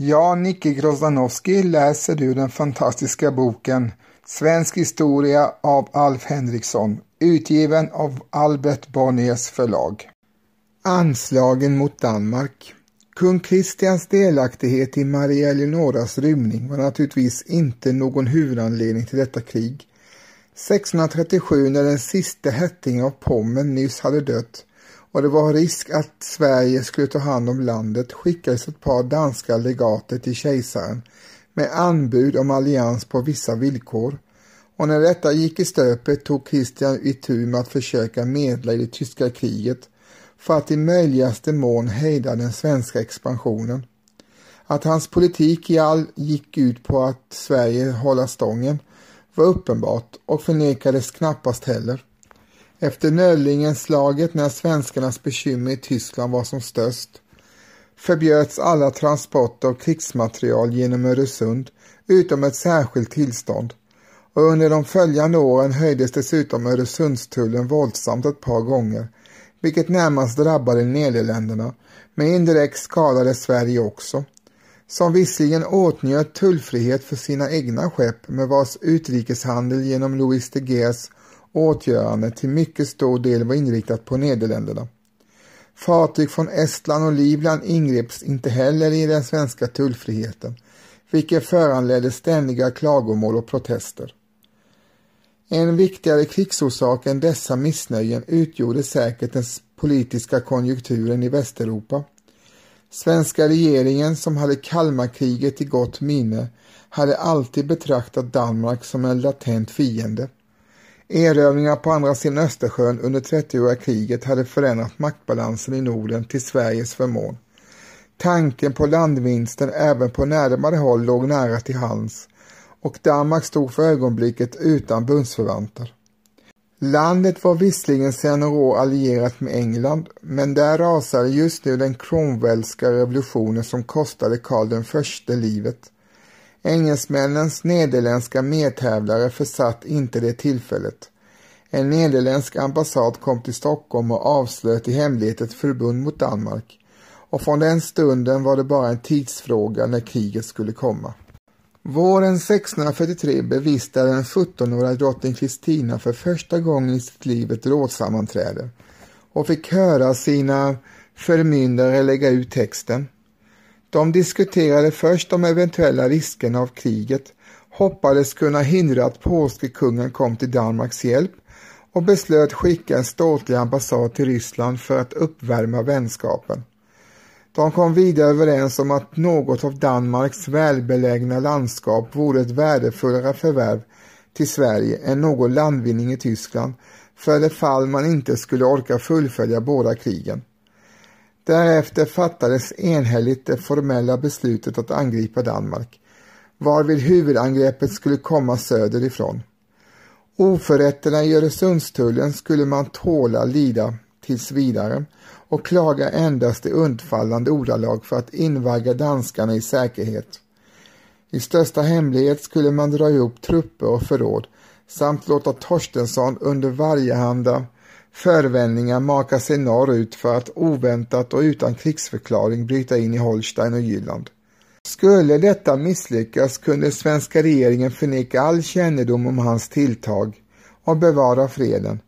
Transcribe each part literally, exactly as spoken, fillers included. Ja, Nicke Grozdanovski läser du den fantastiska boken Svensk historia av Alf Henriksson, utgiven av Albert Bonniers förlag. Anslagen mot Danmark. Kung Kristians delaktighet i Maria Eleonoras rymning var naturligtvis inte någon huvudanledning till detta krig. sexton trettiosju, när den sista hättingen av Pommern nyss hade dött och det var risk att Sverige skulle ta hand om landet, skickades ett par danska legater till kejsaren med anbud om allians på vissa villkor, och när detta gick i stöpet tog Kristian itu med att försöka medla i det tyska kriget för att i möjligaste mån hejda den svenska expansionen. Att hans politik i all gick ut på att Sverige hålla stången var uppenbart och förnekades knappast heller. Efter Nördlingenslaget, när svenskarnas bekymmer i Tyskland var som störst, förbjöds alla transporter av krigsmaterial genom Öresund utom ett särskilt tillstånd, och under de följande åren höjdes dessutom Öresundstullen våldsamt ett par gånger, vilket närmast drabbade Nederländerna, men indirekt skadade Sverige också, som visserligen åtnjöt tullfrihet för sina egna skepp, men vars utrikeshandel genom Louis de Geers åtgörande till mycket stor del var inriktat på Nederländerna. Fartyg från Estland och Livland ingreps inte heller i den svenska tullfriheten, vilket föranledde ständiga klagomål och protester. En viktigare krigsorsak än dessa missnöjen utgjorde säkert den politiska konjunkturen i Västeuropa. Svenska regeringen, som hade Kalmarkriget i gott minne, hade alltid betraktat Danmark som en latent fiende. Erövringar på andra sidan Östersjön under trettioåriga kriget hade förändrat maktbalansen i Norden till Sveriges förmån. Tanken på landvinsten även på närmare håll låg nära till hands, och Danmark stod för ögonblicket utan bundsförvanter. Landet var visserligen sedan några år allierat med England, men där rasade just nu den cromwellska revolutionen som kostade Karl den förste livet. Engelsmännens nederländska medtävlare försatt inte det tillfället. En nederländsk ambassad kom till Stockholm och avslöt i hemlighet ett förbund mot Danmark, och från den stunden var det bara en tidsfråga när kriget skulle komma. Våren sexton fyrtiotre bevistade den sjuttonåriga drottning Kristina för första gången i sitt liv ett rådssammanträde och fick höra sina förmyndare lägga ut texten. De diskuterade först de eventuella riskerna av kriget, hoppades kunna hindra att påskekungen kom till Danmarks hjälp och beslöt skicka en ståtlig ambassad till Ryssland för att uppvärma vänskapen. De kom vidare överens om att något av Danmarks välbelägna landskap vore ett värdefullare förvärv till Sverige än någon landvinning i Tyskland, för det fall man inte skulle orka fullfölja båda krigen. Därefter fattades enhälligt det formella beslutet att angripa Danmark, varvid huvudangreppet skulle komma söderifrån. Oförrätterna i Öresundstullen skulle man tåla lida tills vidare och klaga endast i undfallande ordalag för att invagga danskarna i säkerhet. I största hemlighet skulle man dra ihop trupper och förråd samt låta Torstensson under varjehanda förevändningar maka sig norrut för att oväntat och utan krigsförklaring bryta in i Holstein och Jylland. Skulle detta misslyckas kunde svenska regeringen förneka all kännedom om hans tilltag och bevara freden,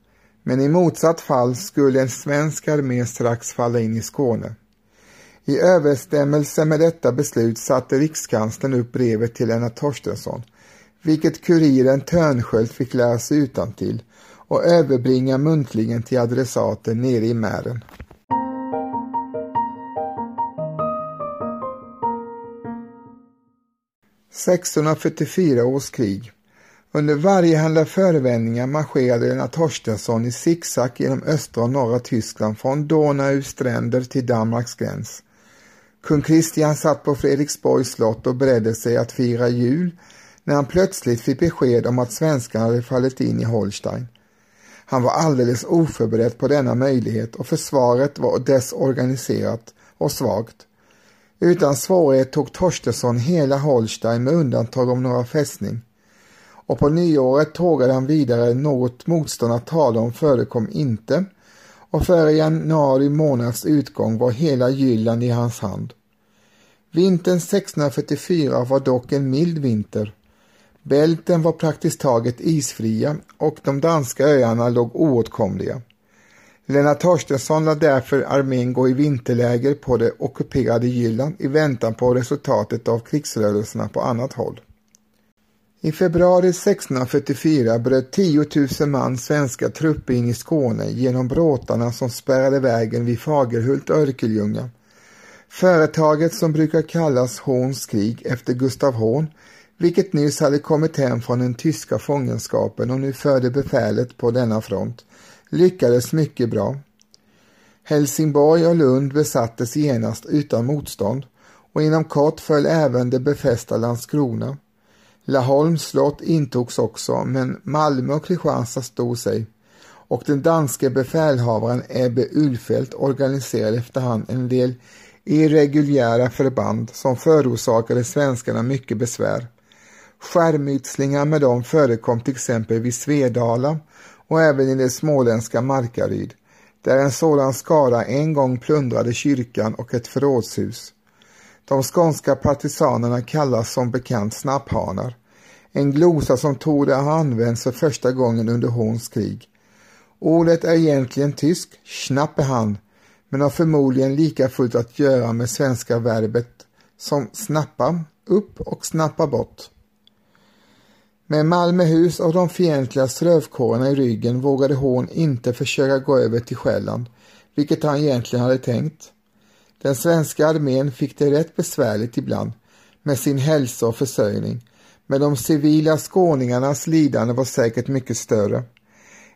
men i motsatt fall skulle en svensk armé strax falla in i Skåne. I överensstämmelse med detta beslut satte rikskanslern upp brevet till Lennart Torstensson, vilket kuriren Törnskjöld fick läsa utantill och överbringa muntligen till adressaten nere i Mären. sexton fyrtiofyra års krig. Under varje handla förevändningar marscherade Lennart Torstensson i zigzag genom östra och norra Tyskland från Donaus stränder till Danmarks gräns. Kung Kristian satt på Frederiksborgs slott och beredde sig att fira jul när han plötsligt fick besked om att svenskarna hade fallit in i Holstein. Han var alldeles oförberedd på denna möjlighet och försvaret var desorganiserat och svagt. Utan svårighet tog Torstensson hela Holstein med undantag om några fästning, och på nyåret tågade han vidare. Något motstånd att tala om förekom inte, och före januari månads utgång var hela Jylland i hans hand. Vintern sexton fyrtiofyra var dock en mild vinter. Bälten var praktiskt taget isfria och de danska öarna låg oåtkomliga. Lennart Torstensson lade därför armén gå i vinterläger på det ockuperade Jylland i väntan på resultatet av krigsrörelserna på annat håll. I februari sexton fyrtiofyra bröt tio tusen man svenska trupper in i Skåne genom bråtarna som spärrade vägen vid Fagerhult och Örkelljunga. Företaget som brukar kallas Horns krig efter Gustav Horn, vilket nyss hade kommit hem från den tyska fångenskapen och nu förde befälet på denna front, lyckades mycket bra. Helsingborg och Lund besattes genast utan motstånd och inom kort föll även det befästa Landskrona. Laholms slott intogs också, men Malmö och Kristianstad stod sig och den danske befälhavaren Ebbe Ulfeldt organiserade efterhand en del irreguljära förband som förorsakade svenskarna mycket besvär. Skärmytslingar med dem förekom till exempel vid Svedala och även i det småländska Markaryd, där en sådan skara en gång plundrade kyrkan och ett förrådshus. De skånska partisanerna kallas som bekant snapphanar, en glosa som torde ha använts för första gången under Horns krig. Ordet är egentligen tysk, schnappehan, men har förmodligen lika fullt att göra med svenska verbet som snappa upp och snappa bort. Med Malmöhus och de fientliga strövkårerna i ryggen vågade Horn inte försöka gå över till Själland, vilket han egentligen hade tänkt. Den svenska armén fick det rätt besvärligt ibland med sin hälsa och försörjning, men de civila skåningarnas lidande var säkert mycket större.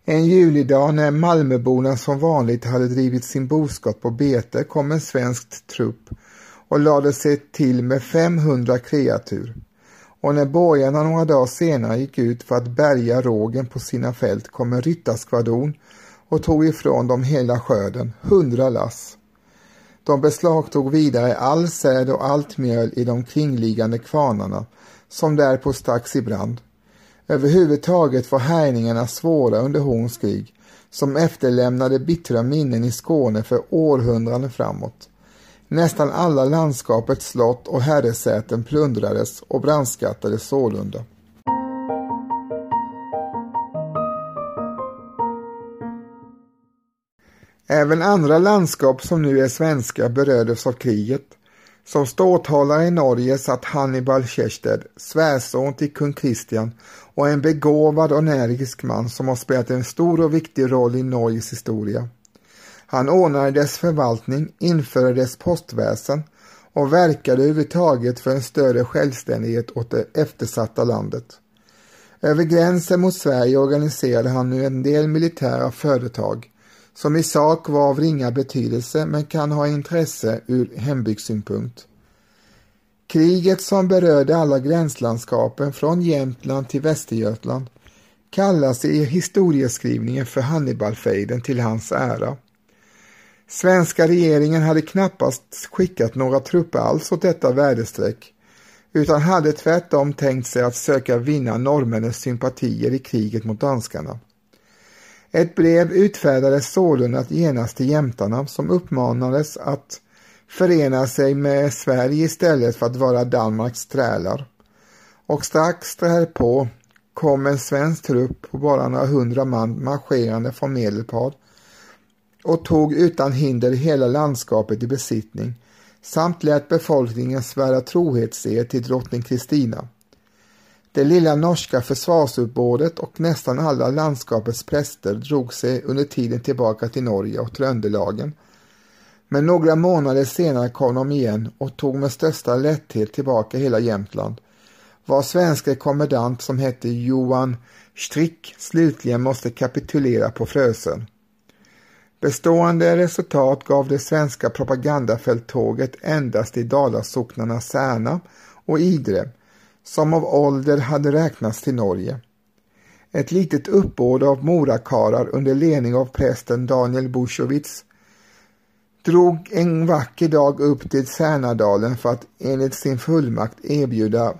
En julidag när Malmöborna som vanligt hade drivit sin boskap på bete kom en svensk trupp och lade sig till med femhundra kreatur. Och när borgarna några dagar senare gick ut för att bärga rågen på sina fält kom en ryttarskvadron och tog ifrån dem hela skörden, hundra lass. De beslagtog vidare all säd och allt mjöl i de kringliggande kvarnarna som därpå stack i brand. Överhuvudtaget var härjningarna svåra under Horns krig som efterlämnade bittra minnen i Skåne för århundraden framåt. Nästan alla landskapets slott och herresäten plundrades och brandskattades sålunda. Även andra landskap som nu är svenska berördes av kriget. Som ståthållare i Norge satt Hannibal Sehested, svärson till kung Kristian och en begåvad och energisk man som har spelat en stor och viktig roll i Norges historia. Han ordnade dess förvaltning, införde dess postväsen och verkade överhuvudtaget för en större självständighet åt det eftersatta landet. Över gränsen mot Sverige organiserade han nu en del militära företag som i sak var av ringa betydelse men kan ha intresse ur hembygdssynpunkt. Kriget som berörde alla gränslandskapen från Jämtland till Västergötland kallas i historieskrivningen för Hannibalfejden till hans ära. Svenska regeringen hade knappast skickat några trupper alls åt detta väderstreck utan hade tvärtom tänkt sig att söka vinna norrmännens sympatier i kriget mot danskarna. Ett brev utfärdades sålunda genast till jämtarna som uppmanades att förena sig med Sverige istället för att vara Danmarks trälar. Och strax därpå kom en svensk trupp på bara några hundra man marscherande från Medelpad och tog utan hinder hela landskapet i besittning samt lät befolkningen svära trohetsed till drottning Kristina. Det lilla norska försvarsuppbådet och nästan alla landskapets präster drog sig under tiden tillbaka till Norge och Tröndelagen. Men några månader senare kom de igen och tog med största lätthet tillbaka hela Jämtland. Var svenska kommendant som hette Johan Strick slutligen måste kapitulera på Frösön. Bestående resultat gav det svenska propagandafälttåget endast i dalasocknarna Särna och Idre, som av ålder hade räknats till Norge. Ett litet uppbåd av morakarar under ledning av prästen Daniel Buschowicz drog en vacker dag upp till Särnadalen för att enligt sin fullmakt erbjuda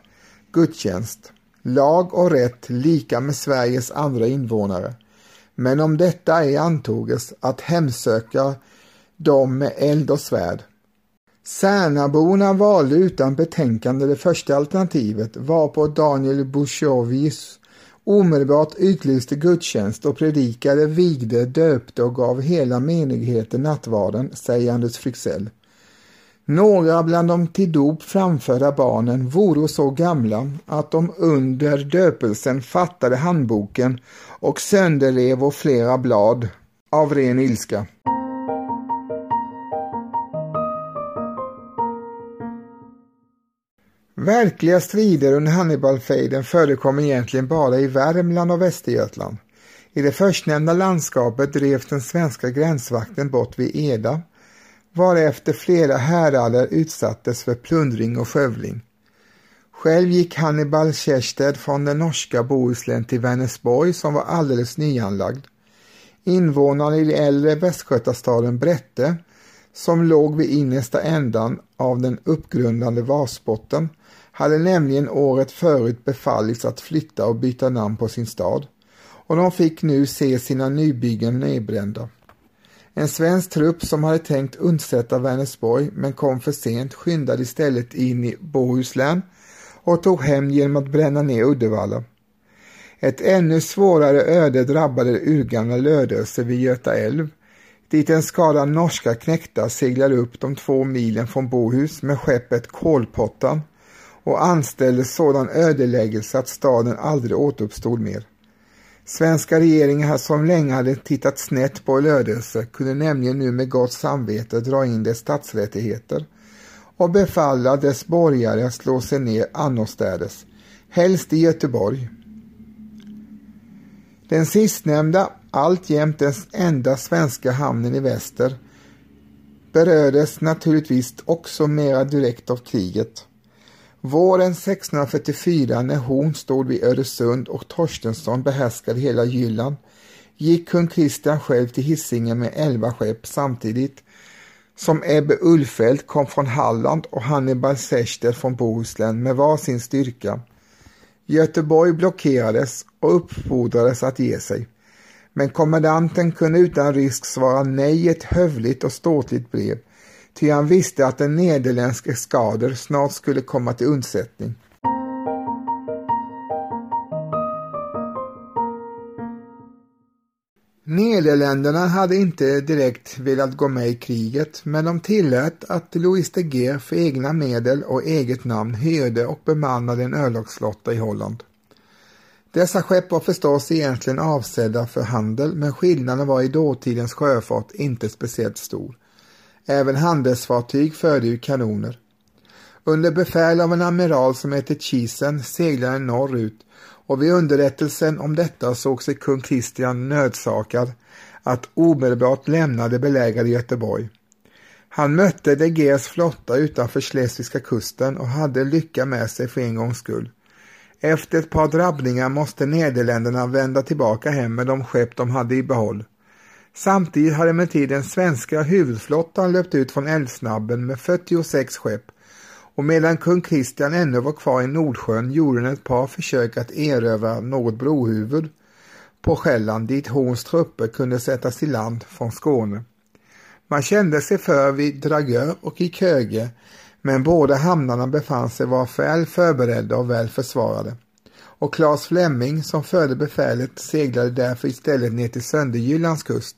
gudstjänst, lag och rätt lika med Sveriges andra invånare, men om detta ej antoges att hemsöka dem med eld och svärd. Särnaborna valde utan betänkande det första alternativet, varpå Daniel Buschowicz omedelbart utlyste gudstjänst och predikade, vigde, döpte och gav hela menigheten nattvarden, säger Anders Fryxell. Några bland de till dop framförda barnen vore så gamla att de under döpelsen fattade handboken och sönderrev och flera blad av ren ilska. Verkliga strider under Hannibalfejden förekom egentligen bara i Värmland och Västergötland. I det förstnämnda landskapet drev den svenska gränsvakten bort vid Eda, varefter flera härader utsattes för plundring och skövling. Själv gick Hannibal Kjærstad från den norska Bohuslän till Vänersborg som var alldeles nyanlagd. Invånarna i den äldre västgötastaden Brätte, som låg vid innersta ändan av den uppgrundande Vasbotten, hade nämligen året förut befallits att flytta och byta namn på sin stad, och de fick nu se sina nybyggen nedbrända. En svensk trupp som hade tänkt undsätta Vänersborg men kom för sent skyndade istället in i Bohuslän och tog hem genom att bränna ner Uddevalla. Ett ännu svårare öde drabbade urgamla Lödöse vid Göta älv, dit en skadad norska knektar seglade upp de två milen från Bohus med skeppet Kolpottan och anställde sådan ödeläggelse att staden aldrig återuppstod mer. Svenska regeringar som länge hade tittat snett på Lödöse kunde nämligen nu med gott samvete dra in dess statsrättigheter och befalla dess borgare att slå sig ner annorstädes, helst i Göteborg. Den sistnämnda, alltjämt den enda svenska hamnen i väster, berördes naturligtvis också mera direkt av kriget. Våren sexton fyrtiofyra, när Horn stod vid Öresund och Torstensson behärskade hela Jylland, gick kung Kristian själv till Hisingen med elva skepp samtidigt som Ebbe Ulfeldt kom från Halland och Hannibal Kjærstad från Bohuslän med var sin styrka. Göteborg blockerades och uppfordrades att ge sig, men kommandanten kunde utan risk svara nej ett hövligt och ståtligt brev, ty han visste att den nederländska skader snart skulle komma till undsättning. Nederländerna hade inte direkt velat gå med i kriget, men de tillät att Louis de Geer för egna medel och eget namn hyrde och bemannade en örlogsflotta i Holland. Dessa skepp var förstås egentligen avsedda för handel, men skillnaden var i dåtidens sjöfart inte speciellt stor. Även handelsfartyg förde ju kanoner. Under befäl av en amiral som hette Chisen seglade norrut, och vid underrättelsen om detta såg sig kung Kristian nödsakad att omedelbart lämna det belägrade Göteborg. Han mötte de Geers flotta utanför Schleswiska kusten och hade lycka med sig för en gångs skull. Efter ett par drabbningar måste Nederländerna vända tillbaka hem med de skepp de hade i behåll. Samtidigt hade emellertid den svenska huvudflottan löpt ut från Älvsnabben med fyrtiosex skepp, och medan kung Kristian ännu var kvar i Nordsjön gjorde han ett par försök att erövra något brohuvud på Själland, dit Horns trupper kunde sättas i land från Skåne. Man kände sig för vid Dragör och i Köge, men båda hamnarna befann sig var väl förberedda och väl försvarade, och Claes Flemming som förde befälet seglade därför istället ner till Sönderjyllands kust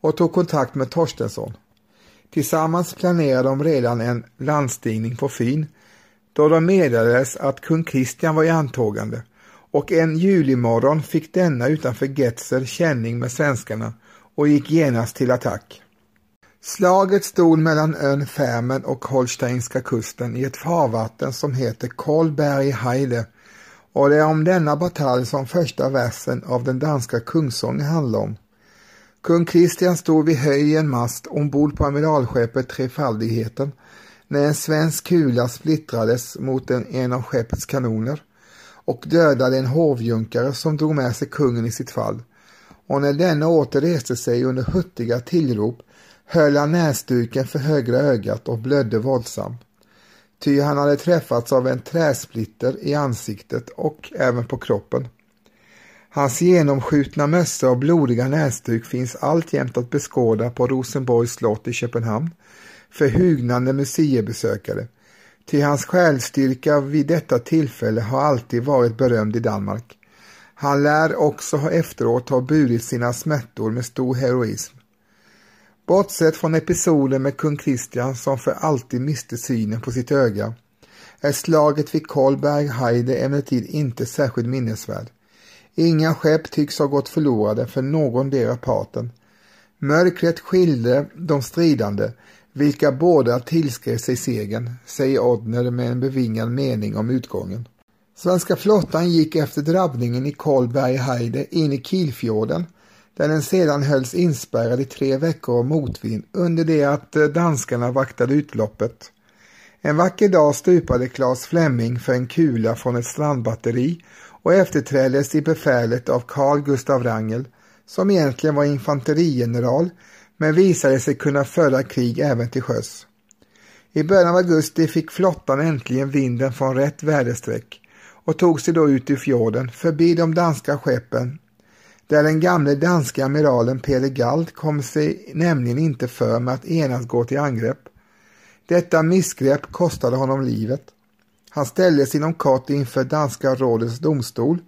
och tog kontakt med Torstensson. Tillsammans planerade de redan en landstigning på Fyn, då de meddelades att kung Kristian var i antågande, och en julimorgon fick denna utanför Getzer känning med svenskarna och gick genast till attack. Slaget stod mellan ön Färmen och Holsteinska kusten i ett farvatten som heter Kolberg Heide, och det är om denna batalj som första versen av den danska kungssången handlar om. Kung Kristian stod vid höjen mast ombord på amiralskeppet Trefaldigheten när en svensk kula splittrades mot en, en av skeppets kanoner och dödade en hovjunkare som drog med sig kungen i sitt fall, och när denna återreste sig under huttiga tillrop höll han näsduken för högra ögat och blödde våldsamt, ty han hade träffats av en träsplitter i ansiktet och även på kroppen. Hans genomskjutna mössa och blodiga näsduk finns alltjämt att beskåda på Rosenborgs slott i Köpenhamn, förhugnande museibesökare, till hans självstyrka vid detta tillfälle har alltid varit berömd i Danmark. Han lär också ha efteråt ha burit sina smärtor med stor heroism. Bortsett från episoden med kung Kristian som för alltid miste synen på sitt öga, är slaget vid Karlberg Heide emellertid inte särskilt minnesvärd. Inga skepp tycks ha gått förlorade för någon deras parten. Mörkret skilde de stridande, vilka båda tillskrev sig segern, säger Odner med en bevingad mening om utgången. Svenska flottan gick efter drabbningen i Karlberg Heide in i Kielfjorden, där den sedan hölls inspärrad i tre veckor av motvind under det att danskarna vaktade utloppet. En vacker dag stupade Claes Flemming för en kula från ett strandbatteri och efterträddes i befälet av Carl Gustav Wrangel, som egentligen var infanterigeneral men visade sig kunna föra krig även till sjöss. I början av augusti fick flottan äntligen vinden från rätt väderstreck och tog sig då ut i fjorden förbi de danska skeppen, där den gamle danska amiralen Peder Gald kom sig nämligen inte för med att enast gå till angrepp. Detta missgrepp kostade honom livet. Han ställdes inom kort inför danska rådets domstol,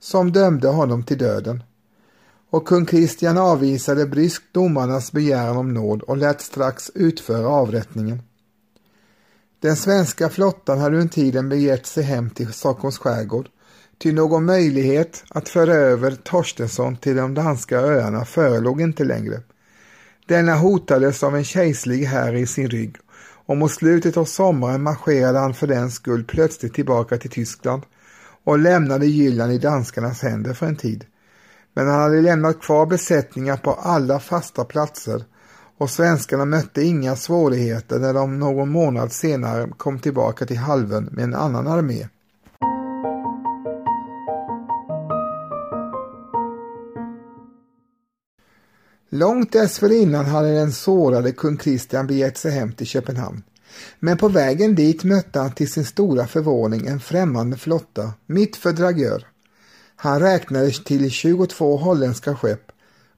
som dömde honom till döden. Och kung Kristian avvisade bryskt domarnas begäran om nåd och lät strax utföra avrättningen. Den svenska flottan hade under tiden begett sig hem till Stockholms skärgård, till någon möjlighet att föra över Torstensson till de danska öarna förelåg inte längre. Denna hotades av en kejserlig här i sin rygg, och mot slutet av sommaren marscherade han för den skull plötsligt tillbaka till Tyskland och lämnade Jylland i danskarnas händer för en tid. Men han hade lämnat kvar besättningar på alla fasta platser, och svenskarna mötte inga svårigheter när de någon månad senare kom tillbaka till halvön med en annan armé. Långt dessförinnan hade den sårade kung Kristian begett sig hem till Köpenhamn, men på vägen dit mötte han till sin stora förvåning en främmande flotta mitt för Dragör. Han räknades till tjugotvå holländska skepp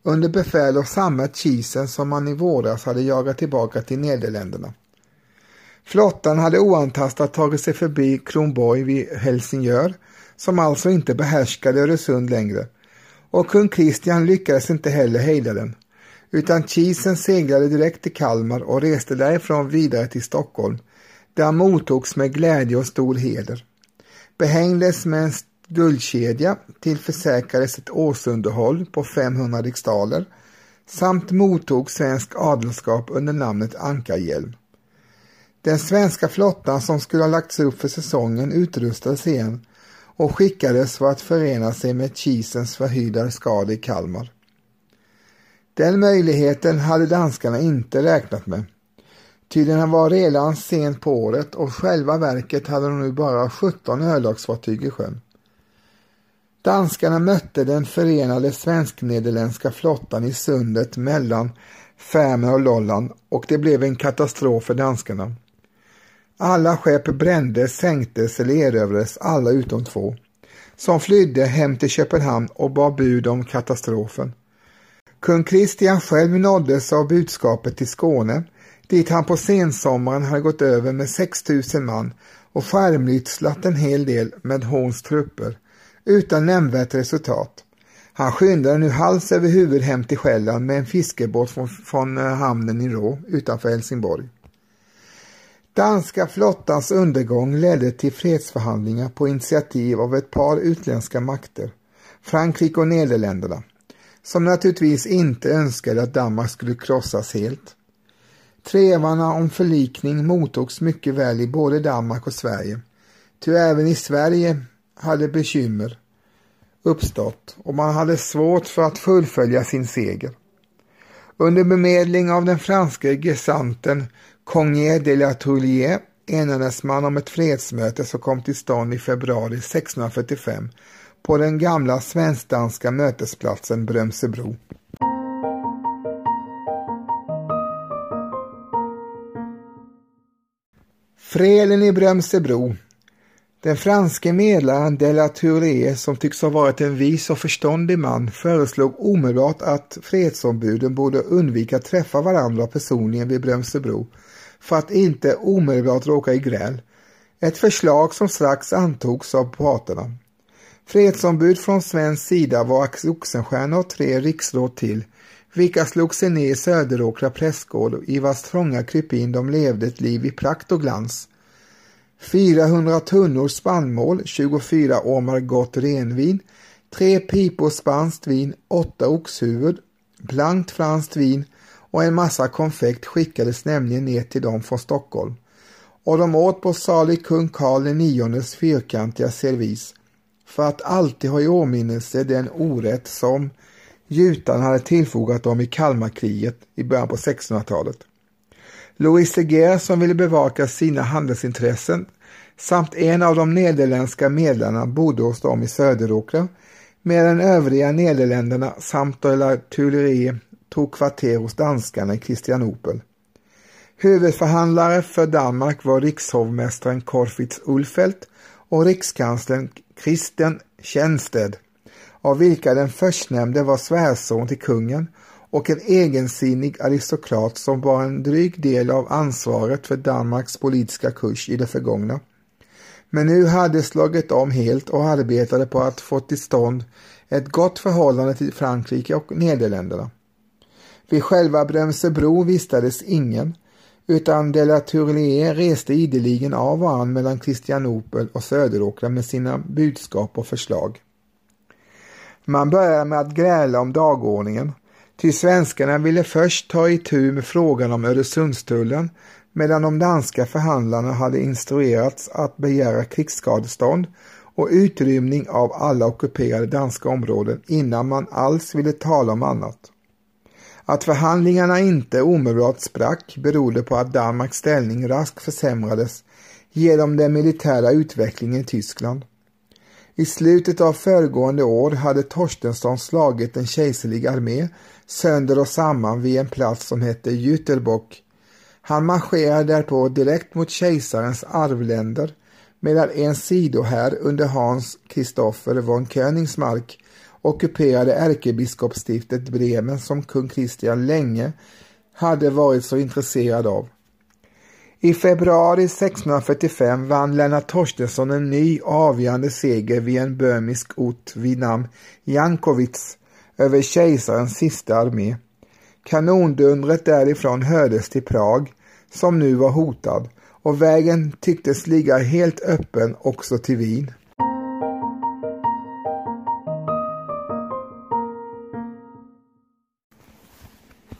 under befäl av samma Kisen som han i våras hade jagat tillbaka till Nederländerna. Flottan hade oantastat tagit sig förbi Kronborg vid Helsingör, som alltså inte behärskade Öresund längre, och kung Kristian lyckades inte heller hejda den, utan Kisen seglade direkt till Kalmar och reste därifrån vidare till Stockholm, där han mottogs med glädje och stor heder. Behängdes med en guldkedja, tillförsäkrades ett årsunderhåll på femhundra riksdaler samt mottog svensk adelskap under namnet Ankarhjelm. Den svenska flottan som skulle ha lagts upp för säsongen utrustades igen och skickades för att förena sig med Kisens förhyrda skada i Kalmar. Den möjligheten hade danskarna inte räknat med, ty den var redan sent på året och själva verket hade de nu bara sjutton örlogsfartyg i sjön. Danskarna mötte den förenade svensk-nederländska flottan i sundet mellan Färmen och Lolland, och det blev en katastrof för danskarna. Alla skepp brändes, sänktes eller erövrades, alla utom två, som flydde hem till Köpenhamn och bar bud om katastrofen. Kung Kristian själv nåddes av budskapet till Skåne, dit han på sensommaren hade gått över med sex tusen man och skärmlytslat en hel del med Horns trupper, utan nämnvärt resultat. Han skyndade nu hals över huvud hem till Själland med en fiskebåt från, från hamnen i Rå utanför Helsingborg. Danska flottans undergång ledde till fredsförhandlingar på initiativ av ett par utländska makter, Frankrike och Nederländerna, som naturligtvis inte önskade att Danmark skulle krossas helt. Trevarna om förlikning mottogs mycket väl i både Danmark och Sverige, ty även i Sverige hade bekymmer uppstått och man hade svårt för att fullfölja sin seger. Under bemedling av den franske gesandten Cognier de la Toulier enades man om ett fredsmöte som kom till stånd i februari sexton fyrtiofem på den gamla svensk-danska mötesplatsen Brömsebro. Freden i Brömsebro. Den franske medlaren de la Tourie, som tycks ha varit en vis och förståndig man, föreslog omedelbart att fredsombuden borde undvika att träffa varandra personligen vid Brömsebro för att inte omedelbart råka i gräl. Ett förslag som strax antogs av parterna. Fredsombud från svensk sida var Axel Oxenstierna och tre riksråd till, vilka slog sig ner i Söderåkra prästgård i vars trånga krypin de levde ett liv i prakt och glans. fyrahundra tunnor spannmål, tjugofyra åmar gott renvin, tre pipor spanskt vin, åtta oxhuvud, blankt franskt vin och en massa konfekt skickades nämligen ner till dem från Stockholm. Och de åt på salig kung Karl den niondes fyrkantiga servis för att alltid ha i åminnelse den orätt som jutarna hade tillfogat dem i Kalmarkriget i början på sextonhundratalet. Louis de Geer, som ville bevaka sina handelsintressen samt en av de nederländska medlarna, bodde hos dem i Söderåkra, medan övriga nederländerna samt artilleri tog kvarter hos danskarna i Kristianopel. Huvudförhandlare för Danmark var rikshovmästaren Corfitz Ulfeldt och rikskanslern Christian Tjänsted, av vilka den förstnämnde var svärson till kungen och en egensinnig aristokrat som var en dryg del av ansvaret för Danmarks politiska kurs i det förgångna. Men nu hade slagit om helt och arbetade på att få till stånd ett gott förhållande till Frankrike och Nederländerna. Vid själva Bremsebro vistades ingen, utan de la Tourlier reste ideligen av och an mellan Kristianopel och Söderåkra med sina budskap och förslag. Man började med att gräla om dagordningen, ty svenskarna ville först ta itu med frågan om Öresundstullen, medan de danska förhandlarna hade instruerats att begära krigsskadestånd och utrymning av alla ockuperade danska områden innan man alls ville tala om annat. Att förhandlingarna inte omedelbart sprack berodde på att Danmarks ställning raskt försämrades genom den militära utvecklingen i Tyskland. I slutet av föregående år hade Torstensson slagit en kejserlig armé sönder och samman vid en plats som hette Jüterbock. Han marscherade därpå direkt mot kejsarens arvländer, medan en sidoherr under Hans Christoffer von Königsmark ockuperade ärkebiskopsstiftet Bremen, som kung Kristian länge hade varit så intresserad av. I februari sextonhundrafyrtiofem vann Lennart Torstensson en ny avgörande seger vid en böhmisk ort vid namn Jankowitz över kejsarens sista armé. Kanondundret därifrån hördes till Prag, som nu var hotad, och vägen tycktes ligga helt öppen också till Wien.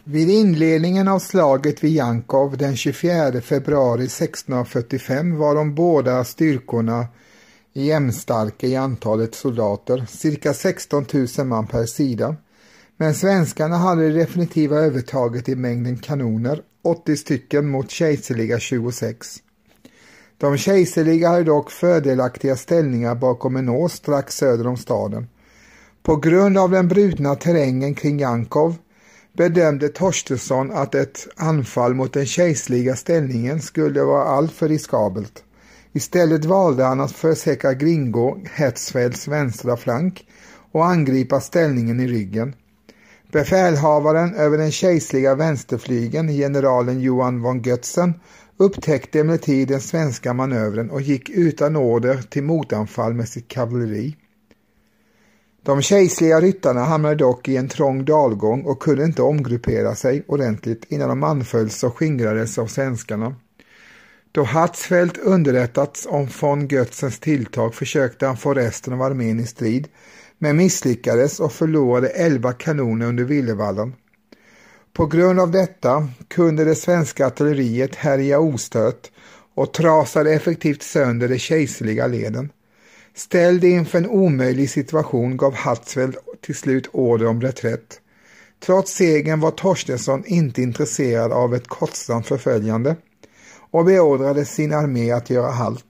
Vid inledningen av slaget vid Jankov den tjugofjärde februari sextonhundrafyrtiofem var de båda styrkorna jämnstarka i antalet soldater, cirka sexton tusen man per sida, men svenskarna hade det definitiva övertaget i mängden kanoner, åttio stycken mot kejserliga tjugosex. De kejserliga hade dock fördelaktiga ställningar bakom en å strax söder om staden. På grund av den brutna terrängen kring Jankov bedömde Torstensson att ett anfall mot den kejserliga ställningen skulle vara alltför riskabelt. Istället valde han att försäkra Gringo Hertzfelds vänstra flank och angripa ställningen i ryggen. Befälhavaren över den kejserliga vänsterflygen, generalen Johan von Götzen, upptäckte emellertid den svenska manövren och gick utan order till motanfall med sitt kavalleri. De kejserliga ryttarna hamnade dock i en trång dalgång och kunde inte omgruppera sig ordentligt innan de anfölls och skingrades av svenskarna. Då Hertzfeldt underrättats om von Götzens tilltag försökte han få resten av armén i strid, men misslyckades och förlorade elva kanoner under Villevallen. På grund av detta kunde det svenska artilleriet härja ostört och trasade effektivt sönder de kejserliga leden. Ställd inför en omöjlig situation gav Hertzfeldt till slut order om reträtt. Trots segern var Torstensson inte intresserad av ett kostsamt förföljande och beordrade sin armé att göra halt.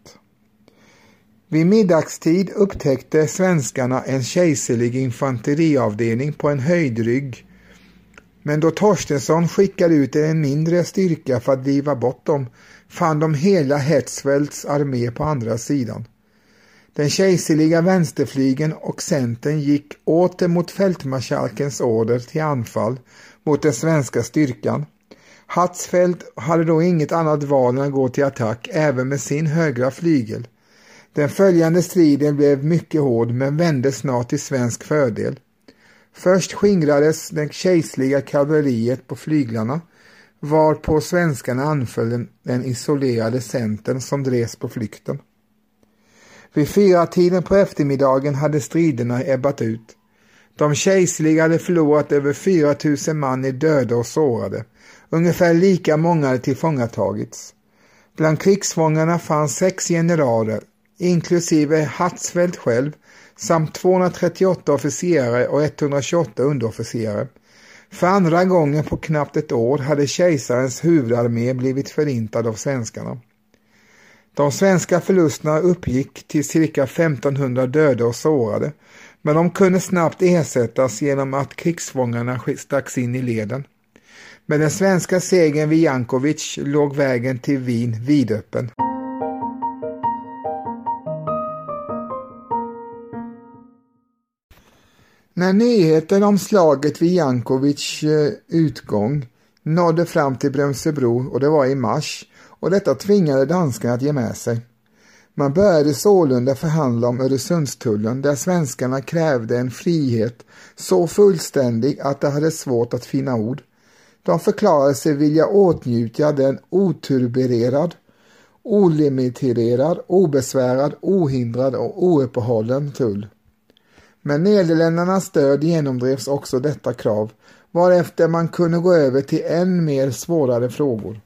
Vid middagstid upptäckte svenskarna en kejserlig infanteriavdelning på en höjdrygg, men då Torstensson skickade ut en mindre styrka för att driva bort dem fann de hela Hertzfeldts armé på andra sidan. Den kejserliga vänsterflygen och centern gick åter mot fältmarskalkens order till anfall mot den svenska styrkan. Hatzfeldt hade då inget annat val än att gå till attack även med sin högra flygel. Den följande striden blev mycket hård men vände snart till svensk fördel. Först skingrades den kejserliga kavalleriet på flyglarna, varpå svenskarna anföll den isolerade centern som drevs på flykten. Vid fyra tiden på eftermiddagen hade striderna ebbat ut. De kejserliga hade förlorat över fyra tusen man i döda och sårade. Ungefär lika många hade tillfångatagits. Bland krigsfångarna fanns sex generaler, inklusive Hatzfeldt själv, samt tvåhundratrettioåtta officerare och etthundratjugoåtta underofficerare. För andra gången på knappt ett år hade kejsarens huvudarmé blivit förintad av svenskarna. De svenska förlusterna uppgick till cirka femtonhundra döda och sårade, men de kunde snabbt ersättas genom att krigsfångarna stacks in i leden. Med den svenska segern vid Jankovic låg vägen till Wien vidöppen. När nyheten om slaget vid Jankovic utgång nådde fram till Brömsebro, och det var i mars, och detta tvingade danskarna att ge med sig. Man började sålunda förhandla om Öresundstullen, där svenskarna krävde en frihet så fullständig att det hade svårt att finna ord. De förklarade sig vilja åtnjuta den oturbererad, olimiterad, obesvärad, ohindrad och ouppehållen tull. Men Nederländernas stöd genomdrevs också detta krav, varefter man kunde gå över till än mer svårare frågor.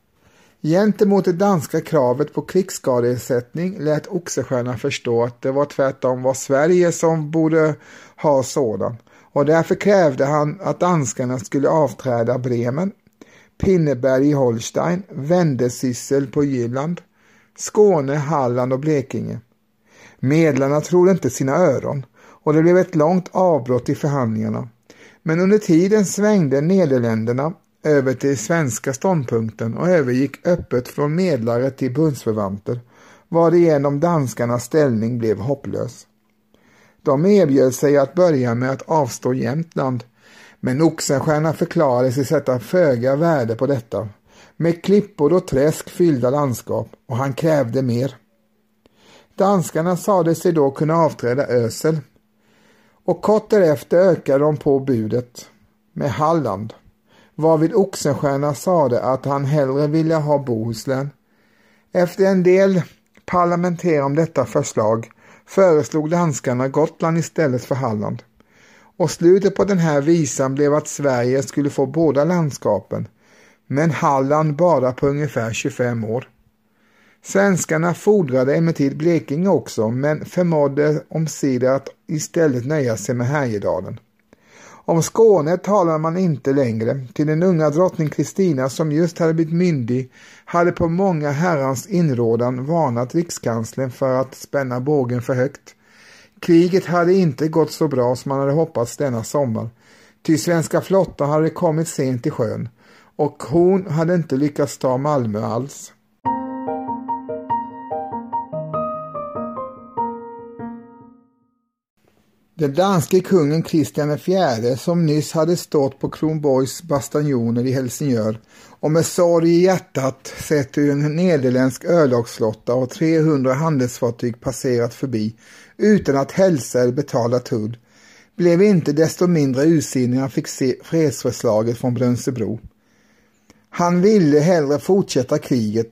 Gentemot det danska kravet på krigsskadeersättning lät Oxenstierna förstå att det var tvärtom var Sverige som borde ha sådan, och därför krävde han att danskarna skulle avträda Bremen, Pinneberg i Holstein, Vendesissel på Jylland, Skåne, Halland och Blekinge. Medlarna trodde inte sina öron, och det blev ett långt avbrott i förhandlingarna. Men under tiden svängde Nederländerna över till svenska ståndpunkten och övergick öppet från medlare till bundsförvanter, varigenom danskarnas ställning blev hopplös. De erbjöd sig att börja med att avstå Jämtland, men Oxenstierna förklarade sig sätta föga värde på detta, med klippor och träsk fyllda landskap, och han krävde mer. Danskarna sade sig då kunna avträda Ösel, och kort därefter ökade de på budet med Halland, varvid Oxenstierna sade att han hellre ville ha Bohuslän. Efter en del parlamenter om detta förslag föreslog danskarna Gotland istället för Halland. Och slutet på den här visan blev att Sverige skulle få båda landskapen, men Halland bara på ungefär tjugofem år. Svenskarna fordrade emellertid Blekinge också, men förmådde omsider att istället nöja sig med Härjedalen. Om Skåne talar man inte längre, till den unga drottning Kristina som just hade blivit myndig hade på många herrans inrådan varnat rikskanslern för att spänna bågen för högt. Kriget hade inte gått så bra som man hade hoppats denna sommar, ty svenska flottan hade kommit sent i sjön och hon hade inte lyckats ta Malmö alls. Den danske kungen Kristian den fjärde, som nyss hade stått på Kronborgs bastioner i Helsingör och med sorg i hjärtat sett hur en nederländsk örlogsflotta och trehundra handelsfartyg passerat förbi utan att hälsa eller betala tull, blev inte desto mindre ursinnig när han fick se fredsförslaget från Brömsebro. Han ville hellre fortsätta kriget,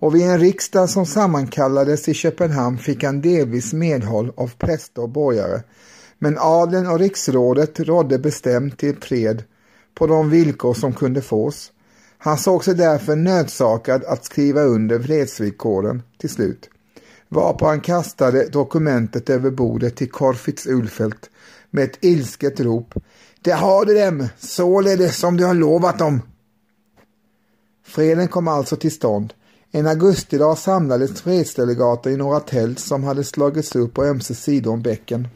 och vid en riksdag som sammankallades i Köpenhamn fick han delvis medhåll av präster och borgare. Men adeln och riksrådet rådde bestämt till fred på de villkor som kunde fås. Han såg sig därför nödsakad att skriva under fredsvillkoren till slut, varpå han kastade dokumentet över bordet till Corfitz Ulfeldt med ett ilsket rop: "Det har du dem, således som du har lovat dem!" Freden kom alltså till stånd. En augustidag samlades fredsdelegater i några tält som hade slagits upp på ömse sidor om bäcken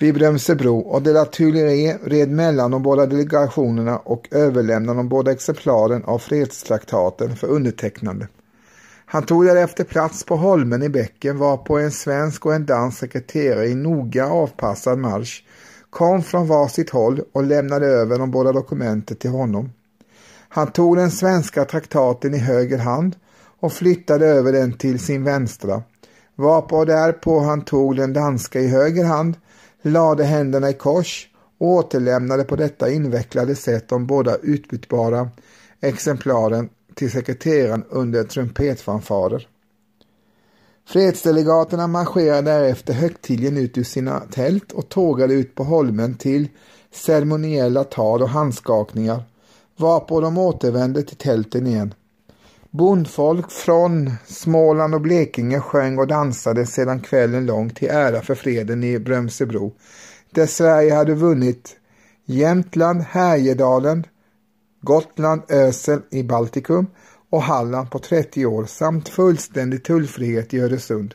vid Brömsebro, och de la Tulleré red mellan de båda delegationerna och överlämnade de båda exemplaren av fredstraktaten för undertecknande. Han tog därefter plats på holmen i bäcken, varpå en svensk och en dansk sekreterare i noga avpassad marsch kom från var sitt håll och lämnade över de båda dokumenten till honom. Han tog den svenska traktaten i höger hand och flyttade över den till sin vänstra, varpå därpå han tog den danska i höger hand, lade händerna i kors och återlämnade på detta invecklade sätt de båda utbytbara exemplaren till sekreteraren under trumpetfanfarer. Fredsdelegaterna marscherade därefter högtidligen ut ur sina tält och tågade ut på holmen till ceremoniella tal och handskakningar, varpå de återvände till tälten igen. Bondfolk från Småland och Blekinge sjöng och dansade sedan kvällen lång till ära för freden i Brömsebro, där Sverige hade vunnit Jämtland, Härjedalen, Gotland, Ösel i Baltikum och Halland på trettio år samt fullständig tullfrihet i Öresund.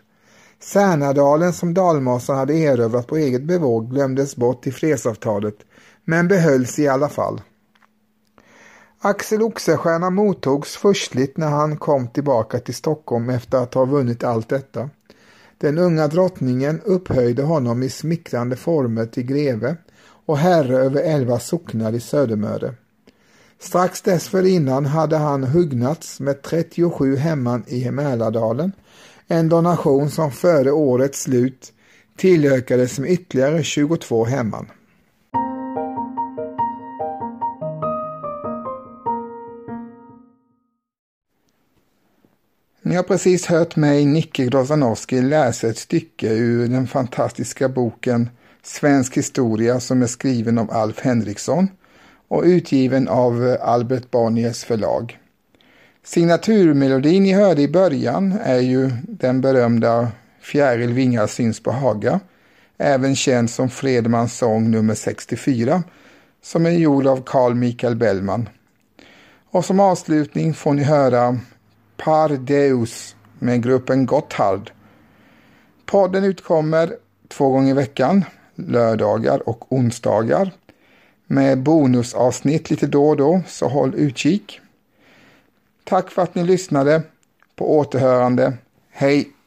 Särnadalen, som dalmasarna hade erövrat på eget bevåg, glömdes bort i fredsavtalet men behölls i alla fall. Axel Oxenstierna mottogs förstligt när han kom tillbaka till Stockholm efter att ha vunnit allt detta. Den unga drottningen upphöjde honom i smickrande former till greve och herre över elva socknar i Södermöre. Strax dessförinnan hade han hugnats med trettiosju hemman i Mälardalen, en donation som före årets slut tillökades med ytterligare tjugotvå hemman. Ni har precis hört mig, Nicke Grozdanovski, läsa ett stycke ur den fantastiska boken Svensk historia, som är skriven av Alf Henriksson och utgiven av Albert Bonniers förlag. Signaturmelodin ni hörde i början är ju den berömda Fjäril vingar syns på Haga, även känd som Fredmans sång nummer sextiofyra, som är gjord av Carl Michael Bellman. Och som avslutning får ni höra Par Deus med gruppen Gotthard. Podden utkommer två gånger i veckan, lördagar och onsdagar, med bonusavsnitt lite då och då, så håll utkik. Tack för att ni lyssnade. På återhörande. Hej!